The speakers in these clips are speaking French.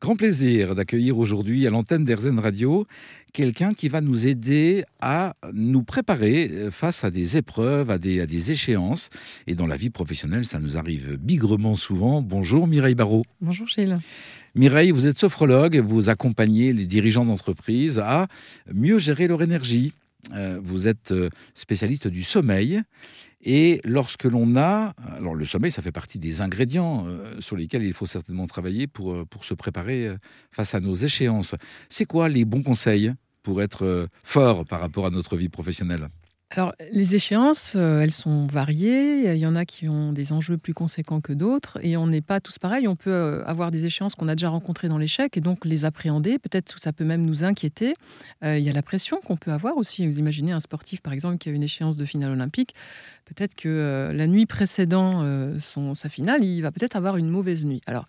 Grand plaisir d'accueillir aujourd'hui à l'antenne d'RZN Radio quelqu'un qui va nous aider à nous préparer face à des épreuves, à des échéances. Et dans la vie professionnelle, ça nous arrive bigrement souvent. Bonjour Mireille Barraud. Bonjour Gilles. Mireille, vous êtes sophrologue, vous accompagnez les dirigeants d'entreprise à mieux gérer leur énergie. Vous êtes spécialiste du sommeil. Et lorsque l'on a... Alors le sommeil, ça fait partie des ingrédients sur lesquels il faut certainement travailler pour se préparer face à nos échéances. C'est quoi les bons conseils pour être fort par rapport à notre vie professionnelle ? Alors les échéances, elles sont variées. Il y en a qui ont des enjeux plus conséquents que d'autres. Et on n'est pas tous pareils. On peut avoir des échéances qu'on a déjà rencontrées dans l'échec et donc les appréhender. Peut-être que ça peut même nous inquiéter. Il y a la pression qu'on peut avoir aussi. Vous imaginez un sportif, par exemple, qui a une échéance de finale olympique. Peut-être que la nuit précédant sa finale, il va peut-être avoir une mauvaise nuit. Alors,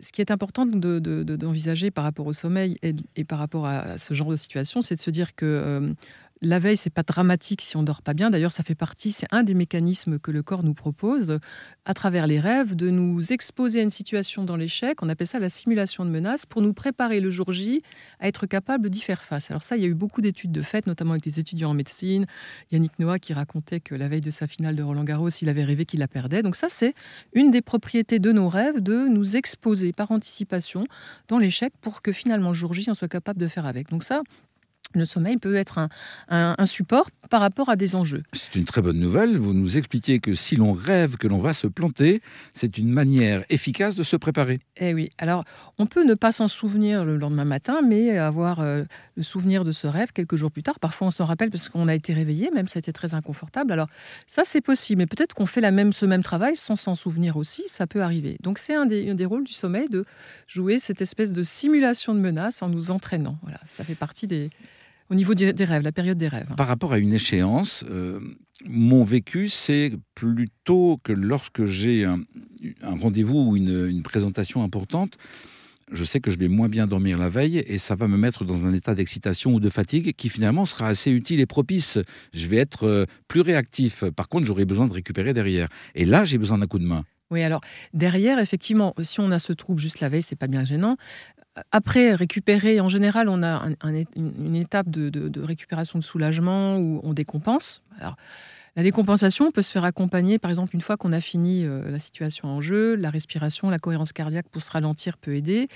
ce qui est important d'envisager par rapport au sommeil et par rapport à ce genre de situation, c'est de se dire que la veille, c'est pas dramatique si on dort pas bien. D'ailleurs, ça fait partie, c'est un des mécanismes que le corps nous propose à travers les rêves, de nous exposer à une situation dans l'échec. On appelle ça la simulation de menace pour nous préparer le jour J à être capable d'y faire face. Alors ça, il y a eu beaucoup d'études de fait, notamment avec des étudiants en médecine. Yannick Noah qui racontait que la veille de sa finale de Roland-Garros, il avait rêvé qu'il la perdait. Donc ça, c'est une des propriétés de nos rêves, de nous exposer par anticipation dans l'échec pour que finalement le jour J, on soit capable de faire avec. Donc ça... Le sommeil peut être un support par rapport à des enjeux. C'est une très bonne nouvelle. Vous nous expliquez que si l'on rêve que l'on va se planter, c'est une manière efficace de se préparer. Eh oui. Alors, on peut ne pas s'en souvenir le lendemain matin, mais avoir le souvenir de ce rêve quelques jours plus tard. Parfois, on s'en rappelle parce qu'on a été réveillé, même ça a été très inconfortable. Alors, ça, c'est possible. Mais peut-être qu'on fait ce même travail sans s'en souvenir aussi. Ça peut arriver. Donc, c'est un des rôles du sommeil de jouer cette espèce de simulation de menace en nous entraînant. Voilà, ça fait partie des... Au niveau des rêves, la période des rêves. Par rapport à une échéance, mon vécu, c'est plutôt que lorsque j'ai un rendez-vous ou une présentation importante, je sais que je vais moins bien dormir la veille et ça va me mettre dans un état d'excitation ou de fatigue qui finalement sera assez utile et propice. Je vais être plus réactif. Par contre, j'aurai besoin de récupérer derrière. Et là, j'ai besoin d'un coup de main. Oui, alors derrière, effectivement, si on a ce trouble juste la veille, c'est pas bien gênant. Après, récupérer, en général, on a une étape de récupération de soulagement où on décompense. Alors, la décompensation peut se faire accompagner, par exemple, une fois qu'on a fini la situation en jeu, la respiration, la cohérence cardiaque pour se ralentir peut aider.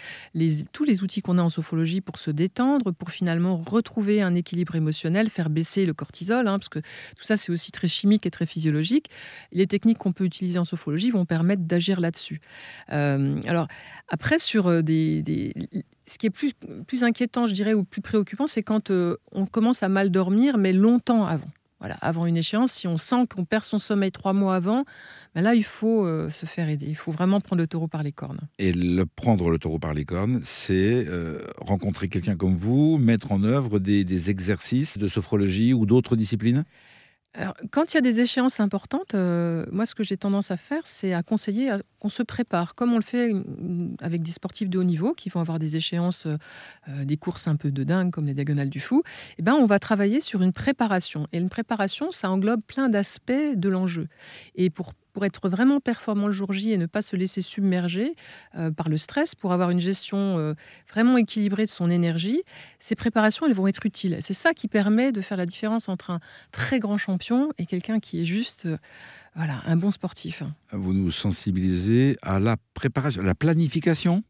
Tous les outils qu'on a en sophologie pour se détendre, pour finalement retrouver un équilibre émotionnel, faire baisser le cortisol, parce que tout ça, c'est aussi très chimique et très physiologique. Les techniques qu'on peut utiliser en sophologie vont permettre d'agir là-dessus. Alors, après, sur ce qui est plus inquiétant, je dirais, ou plus préoccupant, c'est quand on commence à mal dormir, mais longtemps avant. Voilà, avant une échéance, si on sent qu'on perd son sommeil 3 mois avant, ben là, il faut se faire aider. Il faut vraiment prendre le taureau par les cornes. Et prendre le taureau par les cornes, c'est rencontrer quelqu'un comme vous, mettre en œuvre des exercices de sophrologie ou d'autres disciplines ? Alors, quand il y a des échéances importantes, moi, ce que j'ai tendance à faire, c'est à conseiller qu'on se prépare, comme on le fait avec des sportifs de haut niveau qui vont avoir des échéances, des courses un peu de dingue, comme les Diagonales du Fou. Eh ben, on va travailler sur une préparation. Et une préparation, ça englobe plein d'aspects de l'enjeu. Et pour être vraiment performant le jour J et ne pas se laisser submerger par le stress, pour avoir une gestion vraiment équilibrée de son énergie, ces préparations, elles vont être utiles. C'est ça qui permet de faire la différence entre un très grand champion et quelqu'un qui est juste un bon sportif. Vous nous sensibilisez à la préparation, la planification.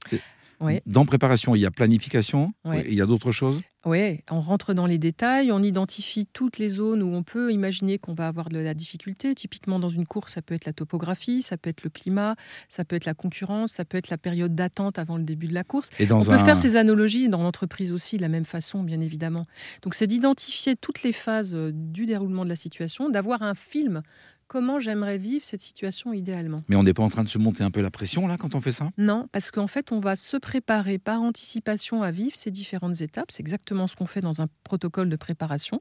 Oui. Dans préparation, il y a planification, oui. Il y a d'autres choses ? Oui, on rentre dans les détails, on identifie toutes les zones où on peut imaginer qu'on va avoir de la difficulté. Typiquement, dans une course, ça peut être la topographie, ça peut être le climat, ça peut être la concurrence, ça peut être la période d'attente avant le début de la course. Et on peut faire ces analogies dans l'entreprise aussi, de la même façon, bien évidemment. Donc, c'est d'identifier toutes les phases du déroulement de la situation, d'avoir un film. Comment j'aimerais vivre cette situation idéalement ? Mais on n'est pas en train de se monter un peu la pression, là, quand on fait ça ? Non, parce qu'en fait, on va se préparer par anticipation à vivre ces différentes étapes. C'est exactement ce qu'on fait dans un protocole de préparation.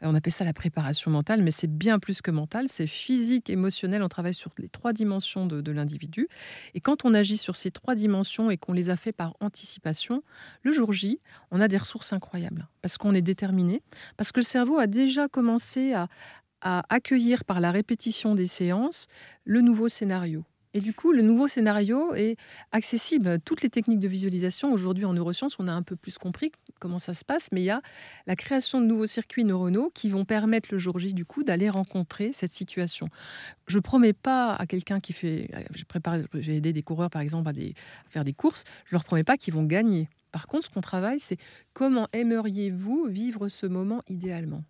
On appelle ça la préparation mentale, mais c'est bien plus que mental. C'est physique, émotionnel. On travaille sur les 3 dimensions de l'individu. Et quand on agit sur ces 3 dimensions et qu'on les a fait par anticipation, le jour J, on a des ressources incroyables. Parce qu'on est déterminé. Parce que le cerveau a déjà commencé à accueillir par la répétition des séances le nouveau scénario. Et du coup, le nouveau scénario est accessible. Toutes les techniques de visualisation, aujourd'hui en neurosciences, on a un peu plus compris comment ça se passe, mais il y a la création de nouveaux circuits neuronaux qui vont permettre le jour J, du coup, d'aller rencontrer cette situation. Je ne promets pas à quelqu'un qui fait... J'ai aidé des coureurs, par exemple, à faire des courses. Je ne leur promets pas qu'ils vont gagner. Par contre, ce qu'on travaille, c'est comment aimeriez-vous vivre ce moment idéalement ?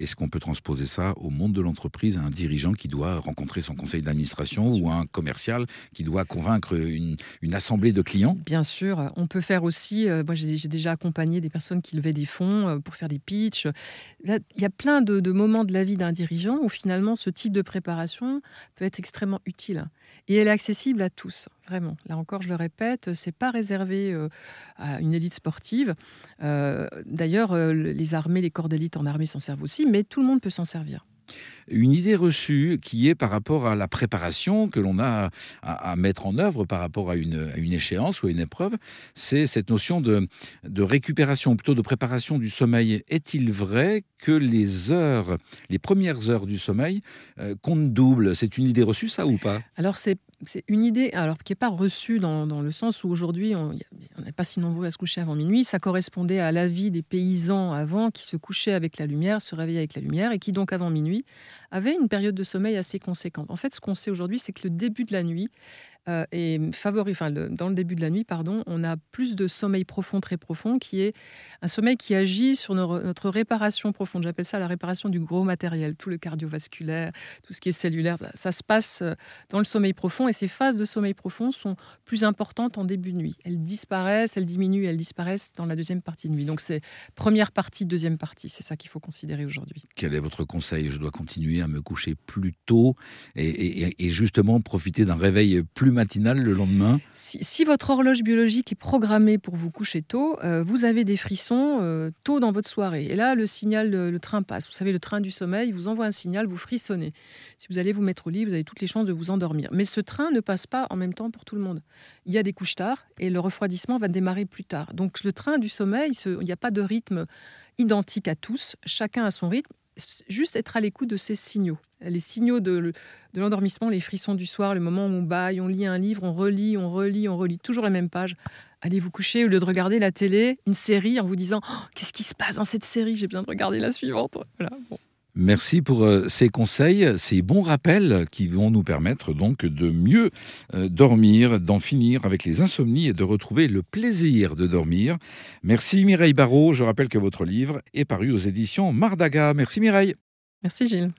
Est-ce qu'on peut transposer ça au monde de l'entreprise, à un dirigeant qui doit rencontrer son conseil d'administration ou à un commercial qui doit convaincre une assemblée de clients ? Bien sûr, on peut faire aussi... moi, j'ai déjà accompagné des personnes qui levaient des fonds pour faire des pitchs. Là, il y a plein de moments de la vie d'un dirigeant où finalement ce type de préparation peut être extrêmement utile. Et elle est accessible à tous, vraiment. Là encore, je le répète, ce n'est pas réservé à une élite sportive. D'ailleurs, les armées, les corps d'élite en armée s'en servent aussi, mais tout le monde peut s'en servir. Une idée reçue qui est par rapport à la préparation que l'on a à mettre en œuvre par rapport à une échéance ou à une épreuve, c'est cette notion de récupération, ou plutôt de préparation du sommeil. Est-il vrai que les premières heures du sommeil comptent double ? C'est une idée reçue, ça, ou pas ? Alors, c'est une idée qui n'est pas reçue dans le sens où aujourd'hui, on n'est pas si nombreux à se coucher avant minuit. Ça correspondait à l'avis des paysans avant qui se couchaient avec la lumière, se réveillaient avec la lumière et qui donc avant minuit avaient une période de sommeil assez conséquente. En fait, ce qu'on sait aujourd'hui, c'est que le début de la nuit dans le début de la nuit, on a plus de sommeil profond, très profond, qui est un sommeil qui agit sur notre réparation profonde. J'appelle ça la réparation du gros matériel, tout le cardiovasculaire, tout ce qui est cellulaire. Ça se passe dans le sommeil profond et ces phases de sommeil profond sont plus importantes en début de nuit. Elles disparaissent, elles diminuent, elles disparaissent dans la deuxième partie de nuit. Donc c'est première partie, deuxième partie. C'est ça qu'il faut considérer aujourd'hui. Quel est votre conseil ? Je dois continuer à me coucher plus tôt et justement profiter d'un réveil plus matinal le lendemain. Si votre horloge biologique est programmée pour vous coucher tôt, vous avez des frissons tôt dans votre soirée. Et là, le train passe. Vous savez, le train du sommeil vous envoie un signal, vous frissonnez. Si vous allez vous mettre au lit, vous avez toutes les chances de vous endormir. Mais ce train ne passe pas en même temps pour tout le monde. Il y a des couches tard et le refroidissement va démarrer plus tard. Donc le train du sommeil, il n'y a pas de rythme identique à tous. Chacun a son rythme. Juste être à l'écoute de ces signaux. Les signaux de l'endormissement, les frissons du soir, le moment où on bâille, on lit un livre, on relit, toujours la même page. Allez vous coucher, au lieu de regarder la télé, une série, en vous disant « Qu'est-ce qui se passe dans cette série ? J'ai besoin de regarder la suivante. » Voilà, bon. Merci pour ces conseils, ces bons rappels qui vont nous permettre donc de mieux dormir, d'en finir avec les insomnies et de retrouver le plaisir de dormir. Merci Mireille Barraud, je rappelle que votre livre est paru aux éditions Mardaga. Merci Mireille. Merci Gilles.